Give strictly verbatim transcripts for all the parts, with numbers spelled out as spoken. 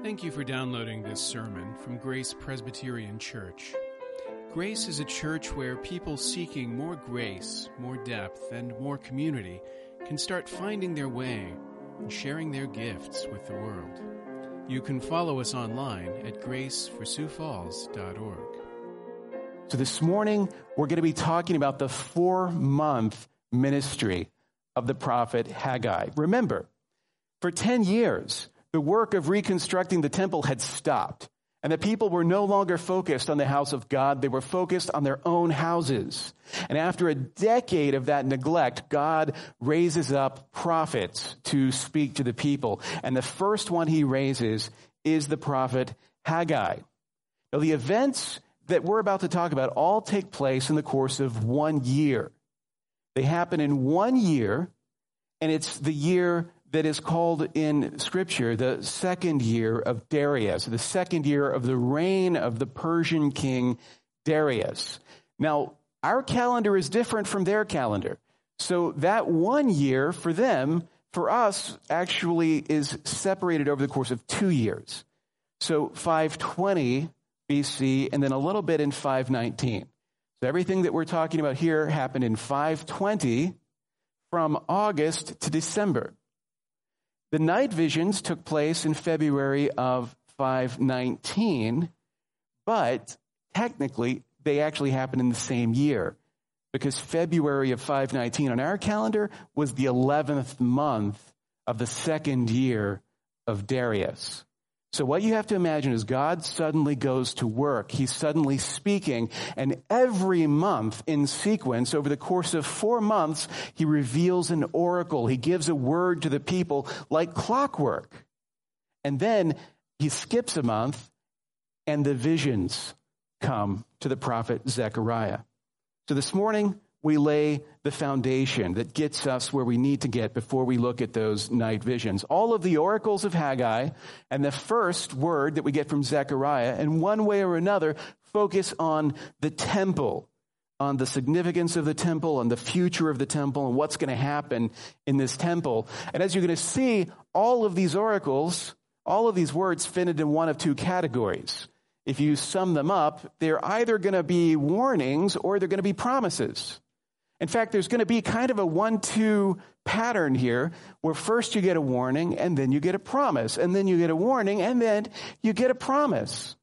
Thank you for downloading this sermon from Grace Presbyterian Church. Grace is a church where people seeking more grace, more depth, and more community can start finding their way and sharing their gifts with the world. You can follow us online at grace for sioux falls dot org. So this morning, we're going to be talking about the four-month ministry of the prophet Haggai. Remember, for ten years... the work of reconstructing the temple had stopped, and the people were no longer focused on the house of God. They were focused on their own houses. And after a decade of that neglect, God raises up prophets to speak to the people. And the first one he raises is the prophet Haggai. Now, the events that we're about to talk about all take place in the course of one year. They happen in one year, and it's the year that is called in Scripture the second year of Darius, the second year of the reign of the Persian king Darius. Now, our calendar is different from their calendar. So that one year for them, for us, actually is separated over the course of two years. So five twenty B C and then a little bit in five nineteen. So everything that we're talking about here happened in five twenty from August to December. The night visions took place in February of five nineteen, but technically they actually happened in the same year because February of five nineteen on our calendar was the eleventh month of the second year of Darius. So what you have to imagine is God suddenly goes to work. He's suddenly speaking, and every month in sequence, over the course of four months, he reveals an oracle. He gives a word to the people like clockwork. And then he skips a month, and the visions come to the prophet Zechariah. So this morning, we lay the foundation that gets us where we need to get before we look at those night visions. All of the oracles of Haggai and the first word that we get from Zechariah, in one way or another, focus on the temple, on the significance of the temple, on the future of the temple, and what's going to happen in this temple. And as you're going to see, all of these oracles, all of these words fit into one of two categories. If you sum them up, they're either going to be warnings or they're going to be promises. In fact, there's going to be kind of a one two pattern here where first you get a warning and then you get a promise, and then you get a warning and then you get a promise.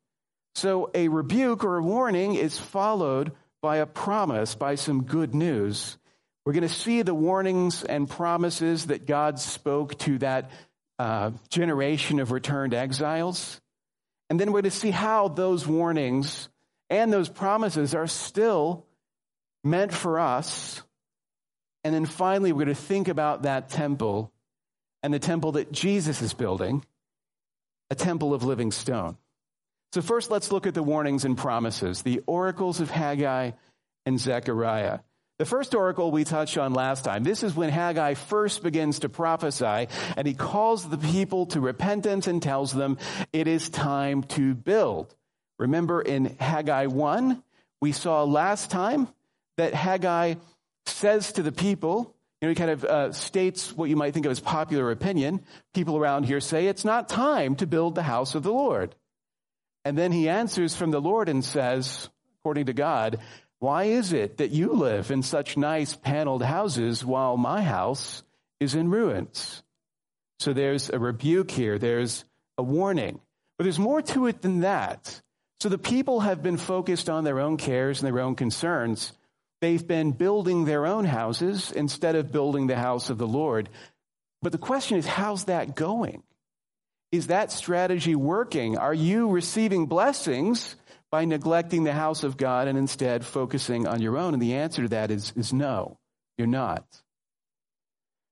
So a rebuke or a warning is followed by a promise, by some good news. We're going to see the warnings and promises that God spoke to that uh, generation of returned exiles. And then we're going to see how those warnings and those promises are still meant for us. And then finally, we're going to think about that temple and the temple that Jesus is building, a temple of living stone. So first, let's look at the warnings and promises, the oracles of Haggai and Zechariah. The first oracle we touched on last time, this is when Haggai first begins to prophesy, and he calls the people to repentance and tells them it is time to build. Remember in Haggai one, we saw last time that Haggai says to the people, you know, he kind of uh, states what you might think of as popular opinion. People around here say, it's not time to build the house of the Lord. And then he answers from the Lord and says, according to God, why is it that you live in such nice paneled houses while my house is in ruins? So there's a rebuke here. There's a warning. But there's more to it than that. So the people have been focused on their own cares and their own concerns. They've been building their own houses instead of building the house of the Lord. But the question is, how's that going? Is that strategy working? Are you receiving blessings by neglecting the house of God and instead focusing on your own? And the answer to that is, is no, you're not.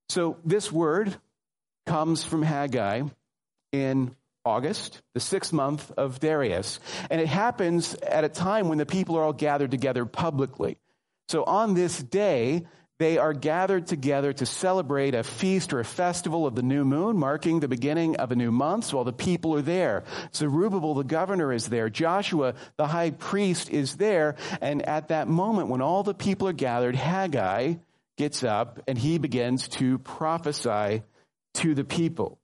So this word comes from Haggai in August, the sixth month of Darius. And it happens at a time when the people are all gathered together publicly. So on this day, they are gathered together to celebrate a feast or a festival of the new moon, marking the beginning of a new month. So all the people are there. Zerubbabel, the governor, is there. Joshua, the high priest, is there. And at that moment, when all the people are gathered, Haggai gets up and he begins to prophesy to the people.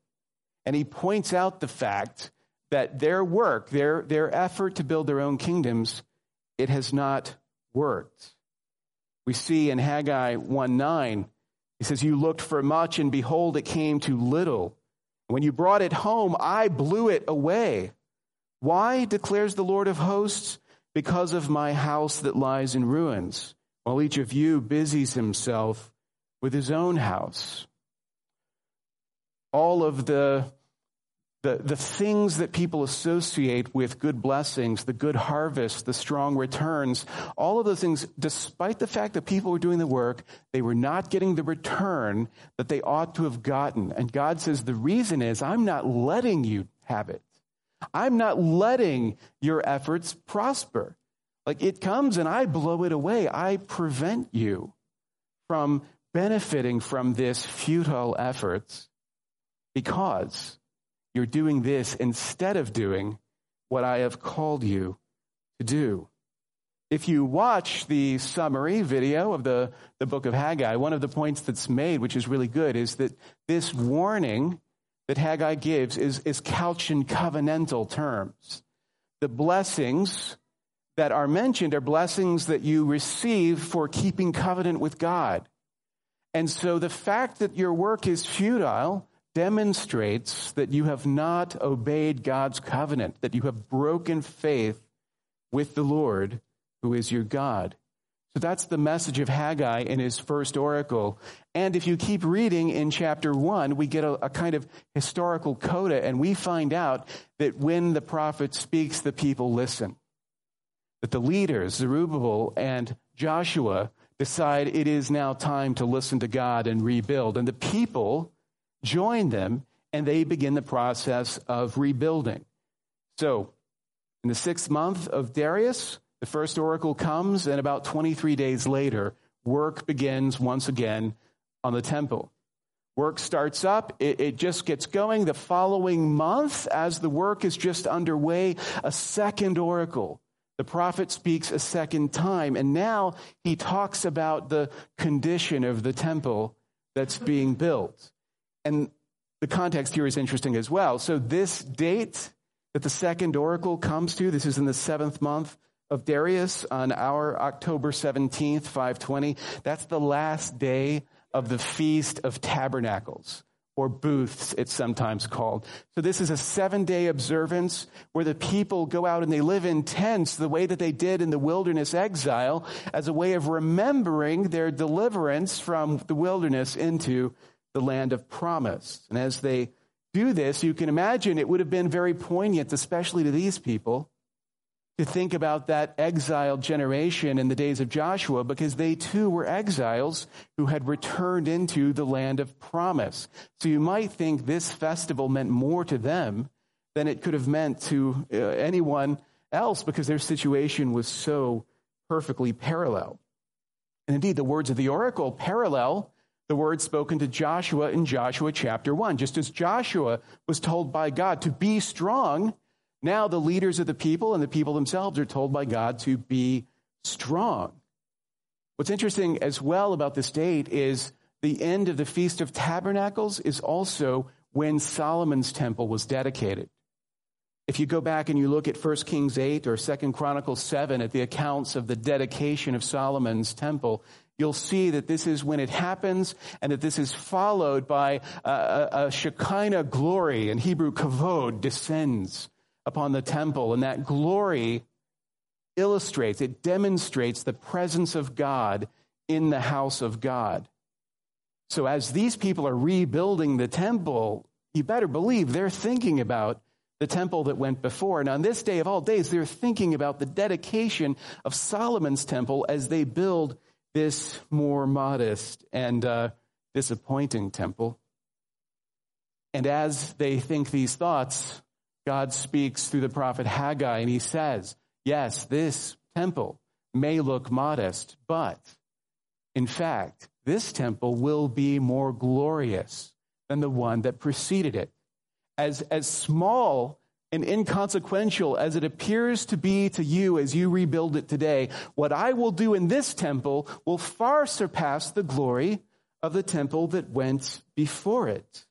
And he points out the fact that their work, their, their effort to build their own kingdoms, it has not worked. We see in Haggai one nine, he says, you looked for much, and behold, it came to little. When you brought it home, I blew it away. Why, declares the Lord of hosts? Because of my house that lies in ruins, while each of you busies himself with his own house. All of the, the, the things that people associate with good blessings, the good harvest, the strong returns, all of those things, despite the fact that people were doing the work, they were not getting the return that they ought to have gotten. And God says, the reason is I'm not letting you have it. I'm not letting your efforts prosper. Like, it comes and I blow it away. I prevent you from benefiting from this futile effort because you're doing this instead of doing what I have called you to do. If you watch the summary video of the, the book of Haggai, one of the points that's made, which is really good, is that this warning that Haggai gives is, is couched in covenantal terms. The blessings that are mentioned are blessings that you receive for keeping covenant with God. And so the fact that your work is futile demonstrates that you have not obeyed God's covenant, that you have broken faith with the Lord, who is your God. So that's the message of Haggai in his first oracle. And if you keep reading in chapter one, we get a, a kind of historical coda, and we find out that when the prophet speaks, the people listen. That the leaders, Zerubbabel and Joshua, decide it is now time to listen to God and rebuild. And the people join them, and they begin the process of rebuilding. So in the sixth month of Darius, the first oracle comes, and about twenty-three days later, work begins once again on the temple. Work starts up. It, it just gets going. The following month, as the work is just underway, a second oracle. The prophet speaks a second time, and now he talks about the condition of the temple that's being built. And the context here is interesting as well. So this date that the second oracle comes to, this is in the seventh month of Darius on our October seventeenth, five twenty. That's the last day of the Feast of Tabernacles, or booths, it's sometimes called. So this is a seven-day observance where the people go out and they live in tents the way that they did in the wilderness exile as a way of remembering their deliverance from the wilderness into the land of promise. And as they do this, you can imagine it would have been very poignant, especially to these people, to think about that exiled generation in the days of Joshua, because they too were exiles who had returned into the land of promise. So you might think this festival meant more to them than it could have meant to uh, anyone else, because their situation was so perfectly parallel. And indeed, the words of the oracle parallel the words spoken to Joshua in Joshua chapter one. Just as Joshua was told by God to be strong, now the leaders of the people and the people themselves are told by God to be strong. What's interesting as well about this date is the end of the Feast of Tabernacles is also when Solomon's temple was dedicated. If you go back and you look at First Kings eight or Second Chronicles seven at the accounts of the dedication of Solomon's temple, you'll see that this is when it happens, and that this is followed by a, a, a Shekinah glory, in Hebrew kavod, descends upon the temple, and that glory illustrates, it demonstrates the presence of God in the house of God. So as these people are rebuilding the temple, you better believe they're thinking about the temple that went before. And on this day of all days, they're thinking about the dedication of Solomon's temple as they build this more modest and uh, disappointing temple. And as they think these thoughts, God speaks through the prophet Haggai, and he says, yes, this temple may look modest, but in fact, this temple will be more glorious than the one that preceded it. As, as small and inconsequential as it appears to be to you as you rebuild it today, what I will do in this temple will far surpass the glory of the temple that went before it.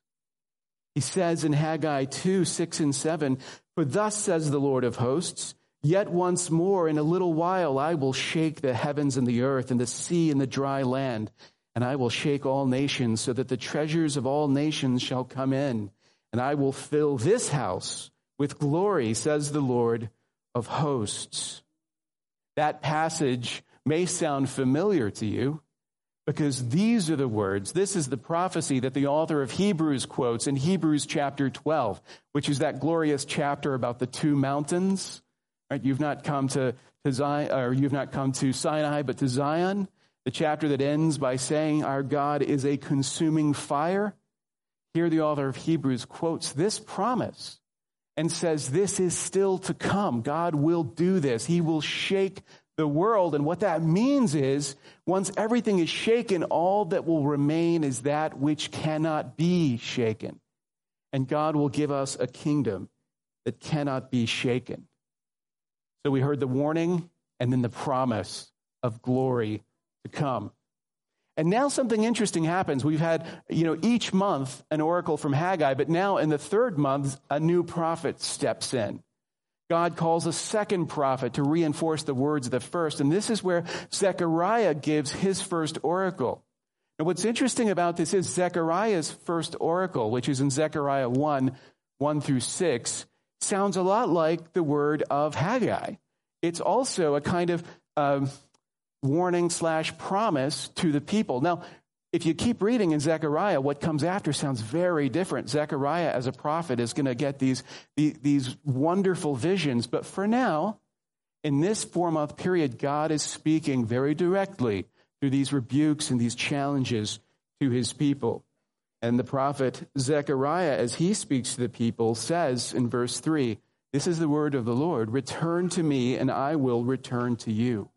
He says in Haggai two, six and seven, For thus says the Lord of hosts, yet once more in a little while I will shake the heavens and the earth and the sea and the dry land, and I will shake all nations so that the treasures of all nations shall come in, and I will fill this house with glory, says the Lord of hosts. That passage may sound familiar to you because these are the words. This is the prophecy that the author of Hebrews quotes in Hebrews chapter twelve, which is that glorious chapter about the two mountains. Right? You've not come to, to Zion, or you've not come to Sinai, but to Zion. The chapter that ends by saying our God is a consuming fire. Here the author of Hebrews quotes this promise and says this is still to come. God will do this. He will shake the world. And what that means is once everything is shaken, all that will remain is that which cannot be shaken. And God will give us a kingdom that cannot be shaken. So we heard the warning and then the promise of glory to come. And now something interesting happens. We've had, you know, each month an oracle from Haggai, but now in the third month, a new prophet steps in. God calls a second prophet to reinforce the words of the first. And this is where Zechariah gives his first oracle. And what's interesting about this is Zechariah's first oracle, which is in Zechariah one, one through six, sounds a lot like the word of Haggai. It's also a kind of um, warning slash promise to the people. Now, if you keep reading in Zechariah, what comes after sounds very different. Zechariah, as a prophet, is going to get these, the, these wonderful visions. But for now, in this four-month period, God is speaking very directly through these rebukes and these challenges to his people. And the prophet Zechariah, as he speaks to the people, says in verse three, this is the word of the Lord, return to me and I will return to you.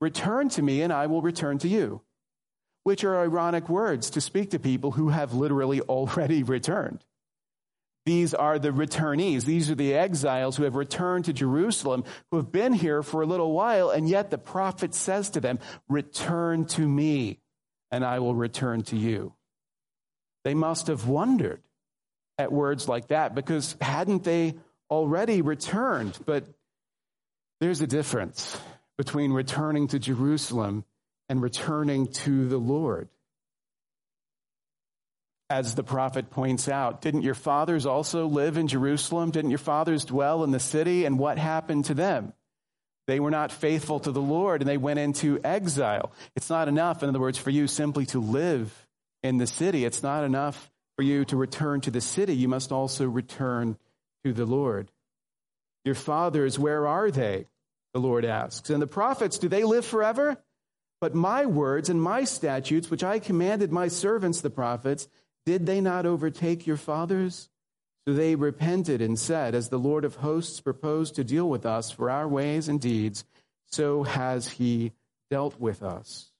Return to me and I will return to you, which are ironic words to speak to people who have literally already returned. These are the returnees. These are the exiles who have returned to Jerusalem, who have been here for a little while, and yet the prophet says to them, return to me and I will return to you. They must have wondered at words like that because hadn't they already returned? But there's a difference between returning to Jerusalem and returning to the Lord. As the prophet points out, didn't your fathers also live in Jerusalem? Didn't your fathers dwell in the city? And what happened to them? They were not faithful to the Lord and they went into exile. It's not enough, in other words, for you simply to live in the city. It's not enough for you to return to the city. You must also return to the Lord. Your fathers, where are they? The Lord asks. And the prophets, do they live forever? But my words and my statutes, which I commanded my servants, the prophets, did they not overtake your fathers? So they repented and said, as the Lord of hosts proposed to deal with us for our ways and deeds, so has he dealt with us.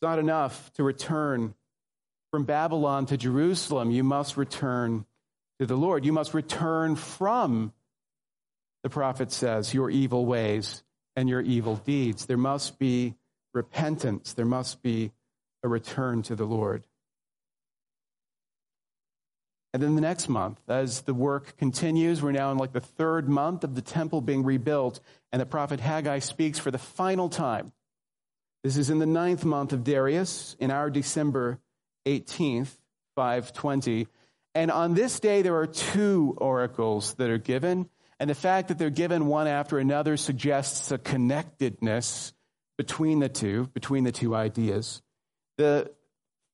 It's not enough to return from Babylon to Jerusalem. You must return to the Lord. You must return from, the prophet says, your evil ways and your evil deeds. There must be repentance. There must be a return to the Lord. And then the next month, as the work continues, we're now in like the third month of the temple being rebuilt, and the prophet Haggai speaks for the final time. This is in the ninth month of Darius, in our December eighteenth, five twenty. And on this day, there are two oracles that are given. And the fact that they're given one after another suggests a connectedness between the two, between the two ideas. The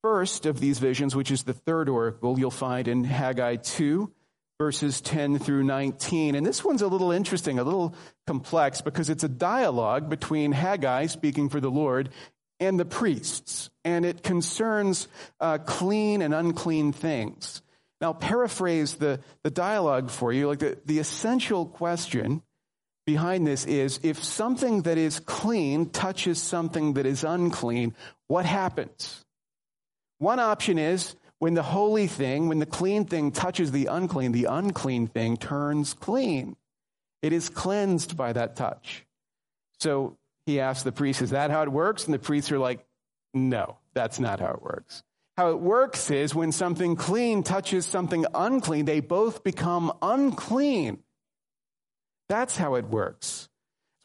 first of these visions, which is the third oracle, you'll find in Haggai two, verses ten through nineteen. And this one's a little interesting, a little complex, because it's a dialogue between Haggai, speaking for the Lord, and the priests. And it concerns uh, clean and unclean things. Now, paraphrase the, the dialogue for you. Like the, the essential question behind this is, if something that is clean touches something that is unclean, what happens? One option is when the holy thing, when the clean thing touches the unclean, the unclean thing turns clean. It is cleansed by that touch. So he asks the priest, is that how it works? And the priests are like, no, that's not how it works. How it works is when something clean touches something unclean, they both become unclean. That's how it works.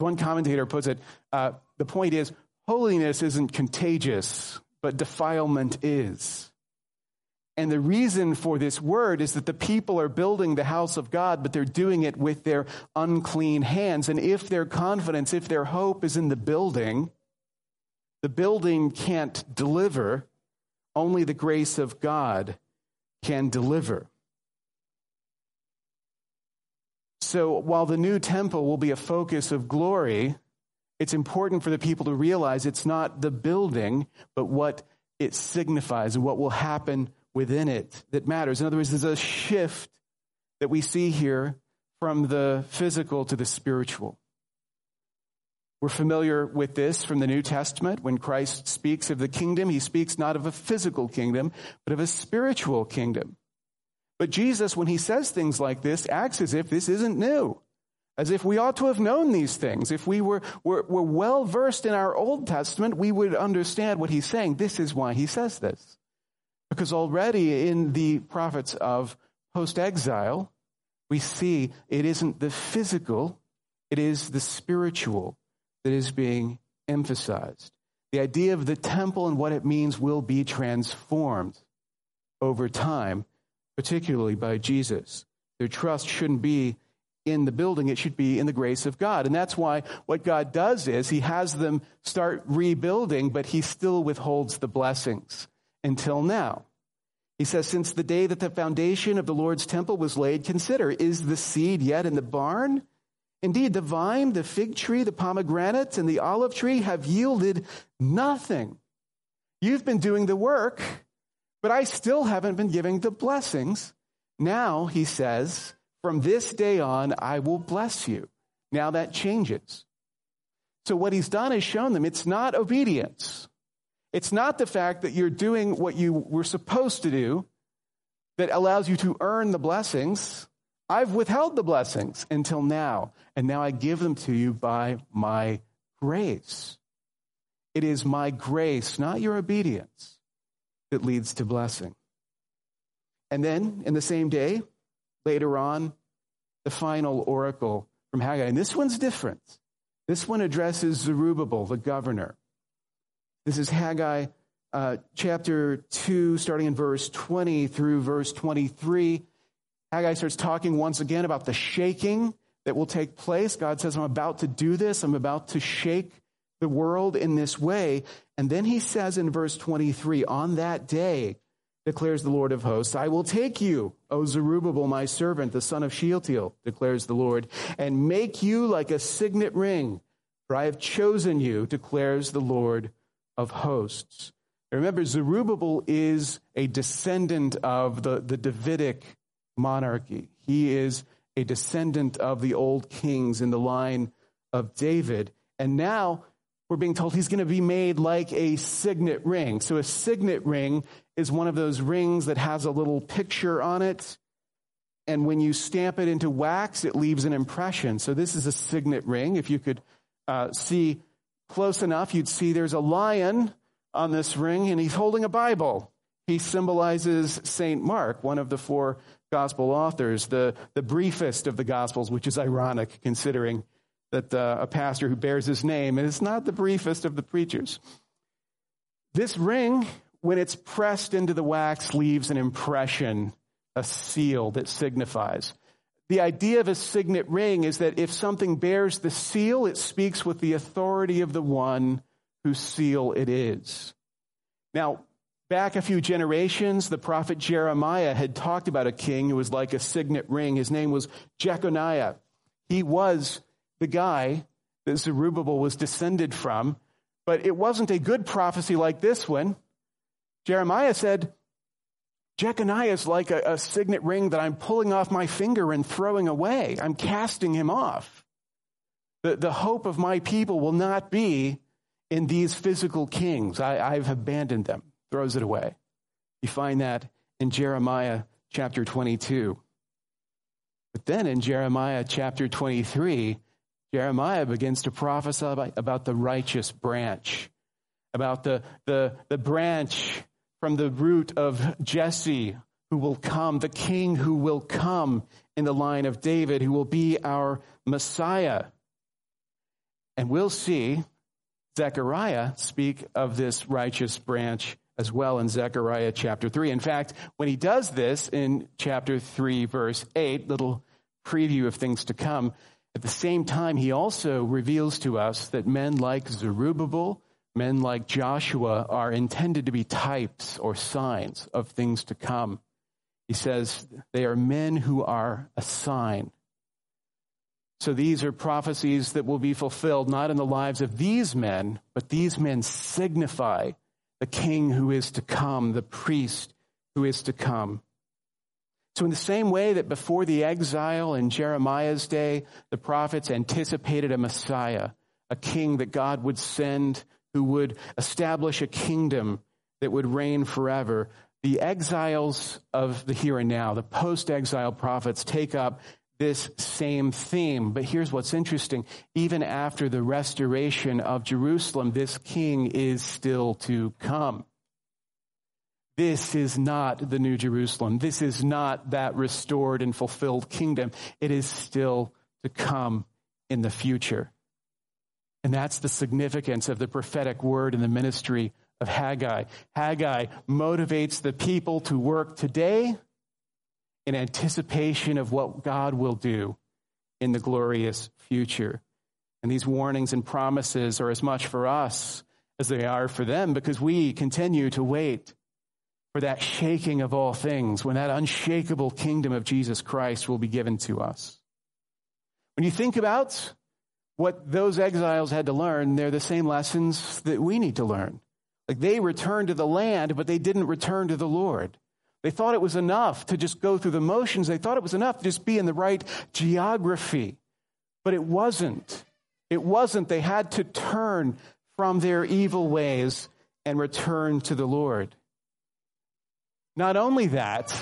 As one commentator puts it, uh, the point is, holiness isn't contagious, but defilement is. And the reason for this word is that the people are building the house of God, but they're doing it with their unclean hands. And if their confidence, if their hope is in the building, the building can't deliver. Only the grace of God can deliver. So while the new temple will be a focus of glory, it's important for the people to realize it's not the building, but what it signifies and what will happen within it that matters. In other words, there's a shift that we see here from the physical to the spiritual. We're familiar with this from the New Testament. When Christ speaks of the kingdom, he speaks not of a physical kingdom, but of a spiritual kingdom. But Jesus, when he says things like this, acts as if this isn't new, as if we ought to have known these things. If we were, were, were well-versed in our Old Testament, we would understand what he's saying. This is why he says this, because already in the prophets of post-exile, we see it isn't the physical, it is the spiritual that is being emphasized. The idea of the temple and what it means will be transformed over time, particularly by Jesus. Their trust shouldn't be in the building. It should be in the grace of God. And that's why what God does is he has them start rebuilding, but he still withholds the blessings until now. He says, since the day that the foundation of the Lord's temple was laid, consider, is the seed yet in the barn? Indeed, the vine, the fig tree, the pomegranates, and the olive tree have yielded nothing. You've been doing the work, but I still haven't been giving the blessings. Now, he says, from this day on, I will bless you. Now that changes. So what he's done is shown them it's not obedience. It's not the fact that you're doing what you were supposed to do that allows you to earn the blessings. I've withheld the blessings until now, and now I give them to you by my grace. It is my grace, not your obedience, that leads to blessing. And then, in the same day, later on, the final oracle from Haggai. And this one's different. This one addresses Zerubbabel, the governor. This is Haggai uh, chapter two, starting in verse twenty through verse twenty-three. Haggai starts talking once again about the shaking that will take place. God says, I'm about to do this. I'm about to shake the world in this way. And then he says in verse twenty-three, on that day, declares the Lord of hosts, I will take you, O Zerubbabel, my servant, the son of Shealtiel, declares the Lord, and make you like a signet ring, for I have chosen you, declares the Lord of hosts. Remember, Zerubbabel is a descendant of the, the Davidic monarchy. He is a descendant of the old kings in the line of David. And now we're being told he's going to be made like a signet ring. So a signet ring is one of those rings that has a little picture on it. And when you stamp it into wax, it leaves an impression. So this is a signet ring. If you could uh, see close enough, you'd see there's a lion on this ring and he's holding a Bible. He symbolizes Saint Mark, one of the four gospel authors, the, the briefest of the gospels, which is ironic considering that uh, a pastor who bears his name is not the briefest of the preachers. This ring, when it's pressed into the wax, leaves an impression, a seal that signifies. The idea of a signet ring is that if something bears the seal, it speaks with the authority of the one whose seal it is. Now, back a few generations, the prophet Jeremiah had talked about a king who was like a signet ring. His name was Jeconiah. He was the guy that Zerubbabel was descended from, but it wasn't a good prophecy like this one. Jeremiah said, Jeconiah is like a, a signet ring that I'm pulling off my finger and throwing away. I'm casting him off. The, the hope of my people will not be in these physical kings. I, I've abandoned them. Throws it away. You find that in Jeremiah chapter twenty-two. But then in Jeremiah chapter twenty-three, Jeremiah begins to prophesy about the righteous branch, about the, the, the branch from the root of Jesse, who will come, the king who will come in the line of David, who will be our Messiah. And we'll see Zechariah speak of this righteous branch as well in Zechariah chapter three. In fact, when he does this in chapter three, verse eight, little preview of things to come, at the same time, he also reveals to us that men like Zerubbabel, men like Joshua are intended to be types or signs of things to come. He says they are men who are a sign. So these are prophecies that will be fulfilled not in the lives of these men, but these men signify the king who is to come, the priest who is to come. So in the same way that before the exile in Jeremiah's day, the prophets anticipated a Messiah, a king that God would send who would establish a kingdom that would reign forever. The exiles of the here and now, the post-exile prophets, take up this same theme. But here's what's interesting. Even after the restoration of Jerusalem, this king is still to come. This is not the new Jerusalem. This is not that restored and fulfilled kingdom. It is still to come in the future. And that's the significance of the prophetic word in the ministry of Haggai. Haggai motivates the people to work today in anticipation of what God will do in the glorious future. And these warnings and promises are as much for us as they are for them, because we continue to wait for that shaking of all things, when that unshakable kingdom of Jesus Christ will be given to us. When you think about what those exiles had to learn, they're the same lessons that we need to learn. Like they returned to the land, but they didn't return to the Lord. They thought it was enough to just go through the motions. They thought it was enough to just be in the right geography. But it wasn't. It wasn't. They had to turn from their evil ways and return to the Lord. Not only that,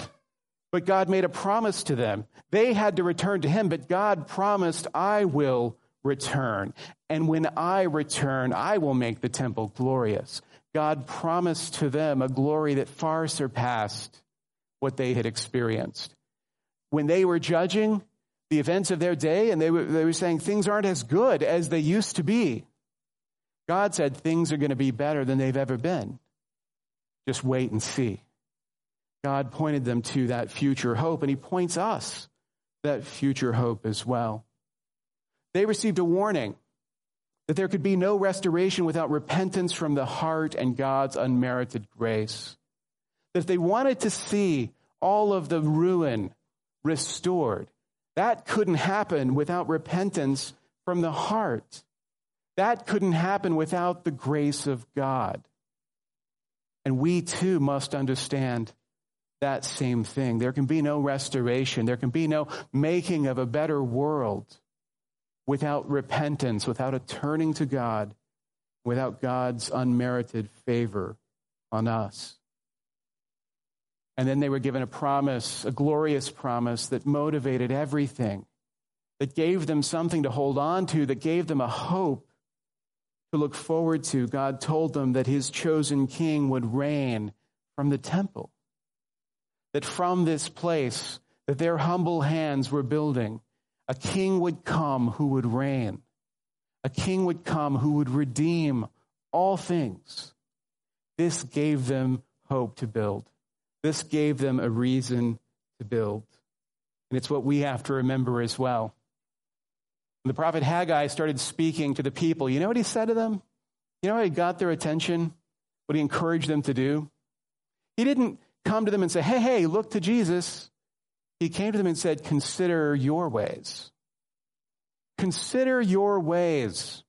but God made a promise to them. They had to return to him, but God promised, I will return. And when I return, I will make the temple glorious. God promised to them a glory that far surpassed what they had experienced. When they were judging the events of their day, and they were, they were saying things aren't as good as they used to be, God said things are going to be better than they've ever been. Just wait and see. God pointed them to that future hope, and he points us that future hope as well. They received a warning that there could be no restoration without repentance from the heart and God's unmerited grace. That if they wanted to see all of the ruin restored, that couldn't happen without repentance from the heart. That couldn't happen without the grace of God. And we too must understand that same thing. There can be no restoration. There can be no making of a better world without repentance, without a turning to God, without God's unmerited favor on us. And then they were given a promise, a glorious promise that motivated everything, that gave them something to hold on to, that gave them a hope to look forward to. God told them that his chosen king would reign from the temple, that from this place that their humble hands were building, a king would come who would reign. A king would come who would redeem all things. This gave them hope to build. This gave them a reason to build. And it's what we have to remember as well. When the prophet Haggai started speaking to the people, you know what he said to them? You know how he got their attention? What he encouraged them to do? He didn't come to them and say, hey, hey, look to Jesus. He came to them and said, consider your ways. Consider your ways.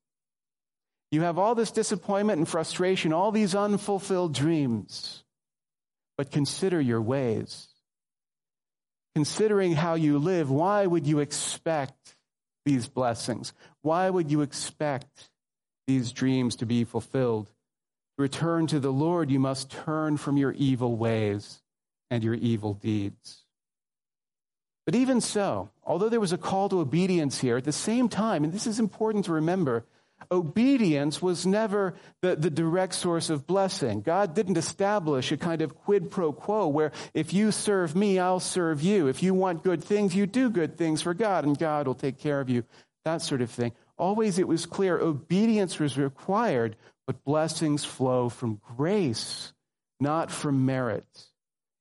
You have all this disappointment and frustration, all these unfulfilled dreams, but consider your ways. Considering how you live, why would you expect these blessings? Why would you expect these dreams to be fulfilled? To return to the Lord, you must turn from your evil ways and your evil deeds. But even so, although there was a call to obedience here, at the same time, and this is important to remember, Obedience was never the, the direct source of blessing. God didn't establish a kind of quid pro quo where if you serve me, I'll serve you. If you want good things, you do good things for God, and God will take care of you, that sort of thing. Always it was clear obedience was required, but blessings flow from grace, not from merit.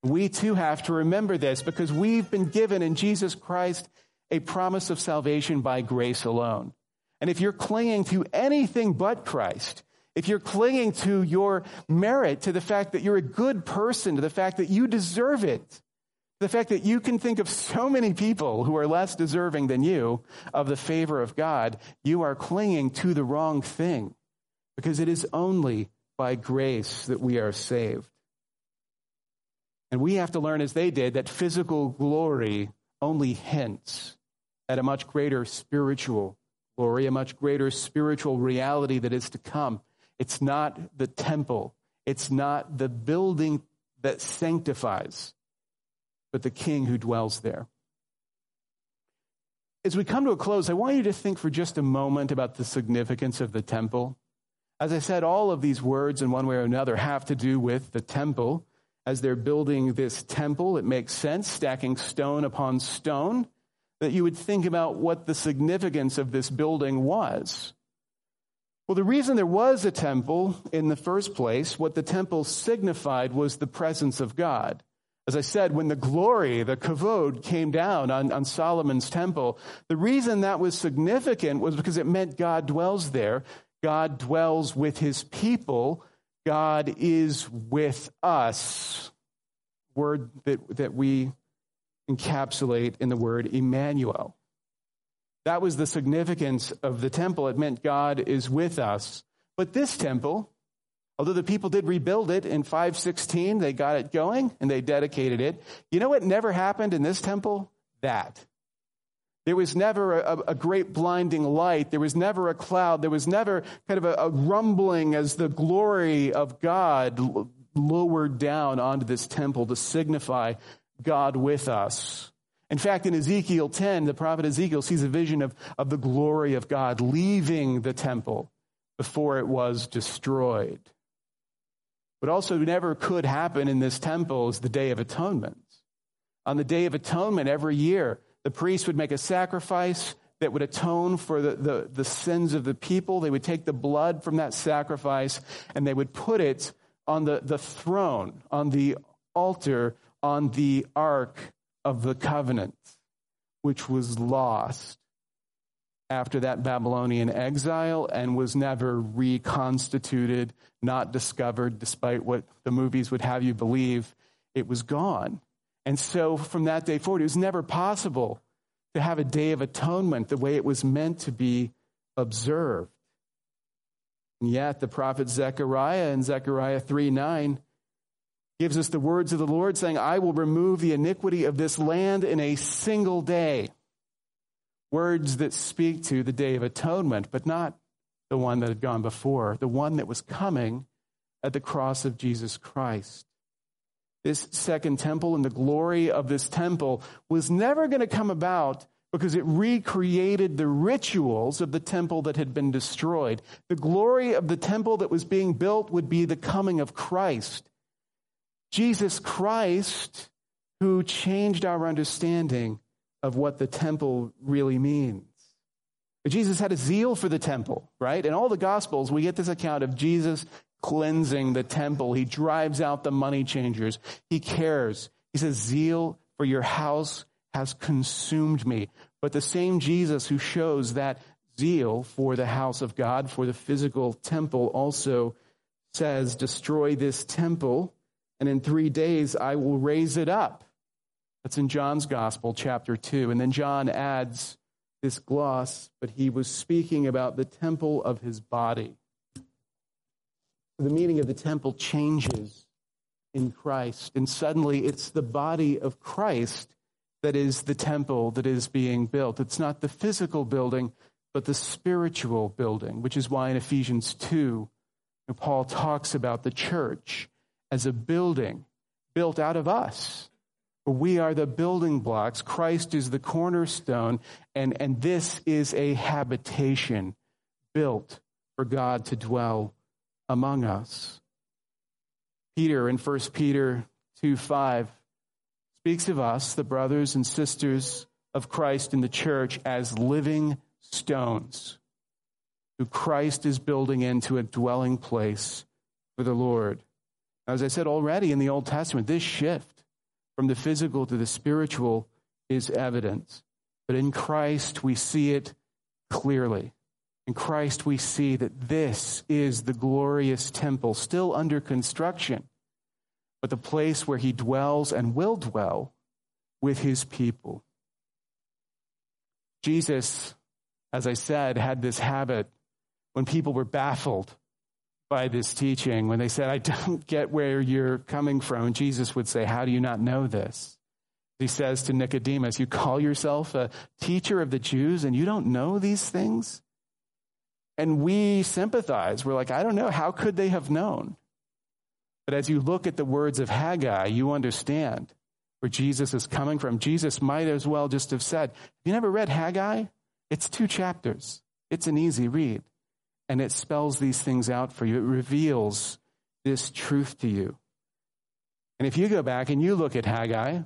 We too have to remember this because we've been given in Jesus Christ a promise of salvation by grace alone. And if you're clinging to anything but Christ, if you're clinging to your merit, to the fact that you're a good person, to the fact that you deserve it, the fact that you can think of so many people who are less deserving than you of the favor of God, you are clinging to the wrong thing because it is only by grace that we are saved. And we have to learn, as they did, that physical glory only hints at a much greater spiritual glory, a much greater spiritual reality that is to come. It's not the temple. It's not the building that sanctifies, but the King who dwells there. As we come to a close, I want you to think for just a moment about the significance of the temple. As I said, all of these words in one way or another have to do with the temple. As they're building this temple, it makes sense, stacking stone upon stone, that you would think about what the significance of this building was. Well, the reason there was a temple in the first place, what the temple signified was the presence of God. As I said, when the glory, the kavod, came down on, on Solomon's temple, the reason that was significant was because it meant God dwells there. God dwells with his people. God is with us. Word that, that we encapsulate in the word Emmanuel. That was the significance of the temple. It meant God is with us. But this temple, although the people did rebuild it in five sixteen, they got it going and they dedicated it. You know what never happened in this temple? That. There was never a, a great blinding light. There was never a cloud. There was never kind of a, a rumbling as the glory of God l- lowered down onto this temple to signify God with us. In fact, in Ezekiel ten, the prophet Ezekiel sees a vision of, of the glory of God leaving the temple before it was destroyed. What also never could happen in this temple is the Day of Atonement. On the Day of Atonement every year, the priest would make a sacrifice that would atone for the, the, the sins of the people. They would take the blood from that sacrifice and they would put it on the, the throne, on the altar, on the Ark of the Covenant, which was lost after that Babylonian exile and was never reconstituted, not discovered, despite what the movies would have you believe. It was gone. And so from that day forward, it was never possible to have a Day of Atonement the way it was meant to be observed. And yet the prophet Zechariah in Zechariah three nine gives us the words of the Lord saying, I will remove the iniquity of this land in a single day. Words that speak to the Day of Atonement, but not the one that had gone before, the one that was coming at the cross of Jesus Christ. This second temple and the glory of this temple was never going to come about because it recreated the rituals of the temple that had been destroyed. The glory of the temple that was being built would be the coming of Christ. Jesus Christ, who changed our understanding of what the temple really means. But Jesus had a zeal for the temple, right? In all the Gospels, we get this account of Jesus cleansing the temple. He drives out the money changers. He cares. He says, zeal for your house has consumed me. But the same Jesus who shows that zeal for the house of God, for the physical temple, also says, destroy this temple, and in three days I will raise it up. That's in John's Gospel, chapter two. And then John adds this gloss, but he was speaking about the temple of his body. The meaning of the temple changes in Christ, and suddenly it's the body of Christ that is the temple that is being built. It's not the physical building, but the spiritual building, which is why in Ephesians two, Paul talks about the church as a building built out of us. We are the building blocks. Christ is the cornerstone, and, and this is a habitation built for God to dwell among us. Peter in First Peter two five speaks of us, the brothers and sisters of Christ in the church, as living stones, who Christ is building into a dwelling place for the Lord. As I said already, in the Old Testament, this shift from the physical to the spiritual is evident. But in Christ, we see it clearly. In Christ, we see that this is the glorious temple, still under construction, but the place where he dwells and will dwell with his people. Jesus, as I said, had this habit when people were baffled by this teaching, when they said, I don't get where you're coming from. And Jesus would say, how do you not know this? He says to Nicodemus, you call yourself a teacher of the Jews and you don't know these things? And we sympathize. We're like, I don't know. How could they have known? But as you look at the words of Haggai, you understand where Jesus is coming from. Jesus might as well just have said, have you never read Haggai? It's two chapters. It's an easy read. And it spells these things out for you. It reveals this truth to you. And if you go back and you look at Haggai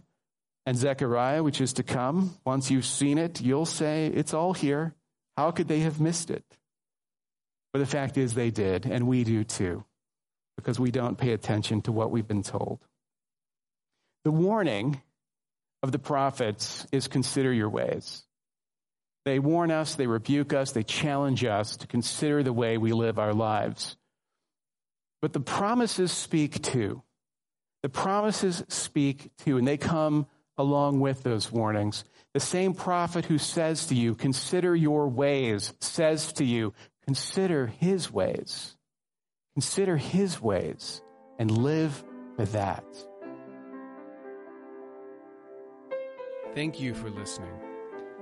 and Zechariah, which is to come, once you've seen it, you'll say, it's all here. How could they have missed it? But the fact is they did, and we do too, because we don't pay attention to what we've been told. The warning of the prophets is consider your ways. They warn us, they rebuke us, they challenge us to consider the way we live our lives. But the promises speak too. The promises speak too, and they come along with those warnings. The same prophet who says to you, consider your ways, says to you, consider his ways. Consider his ways and live for that. Thank you for listening.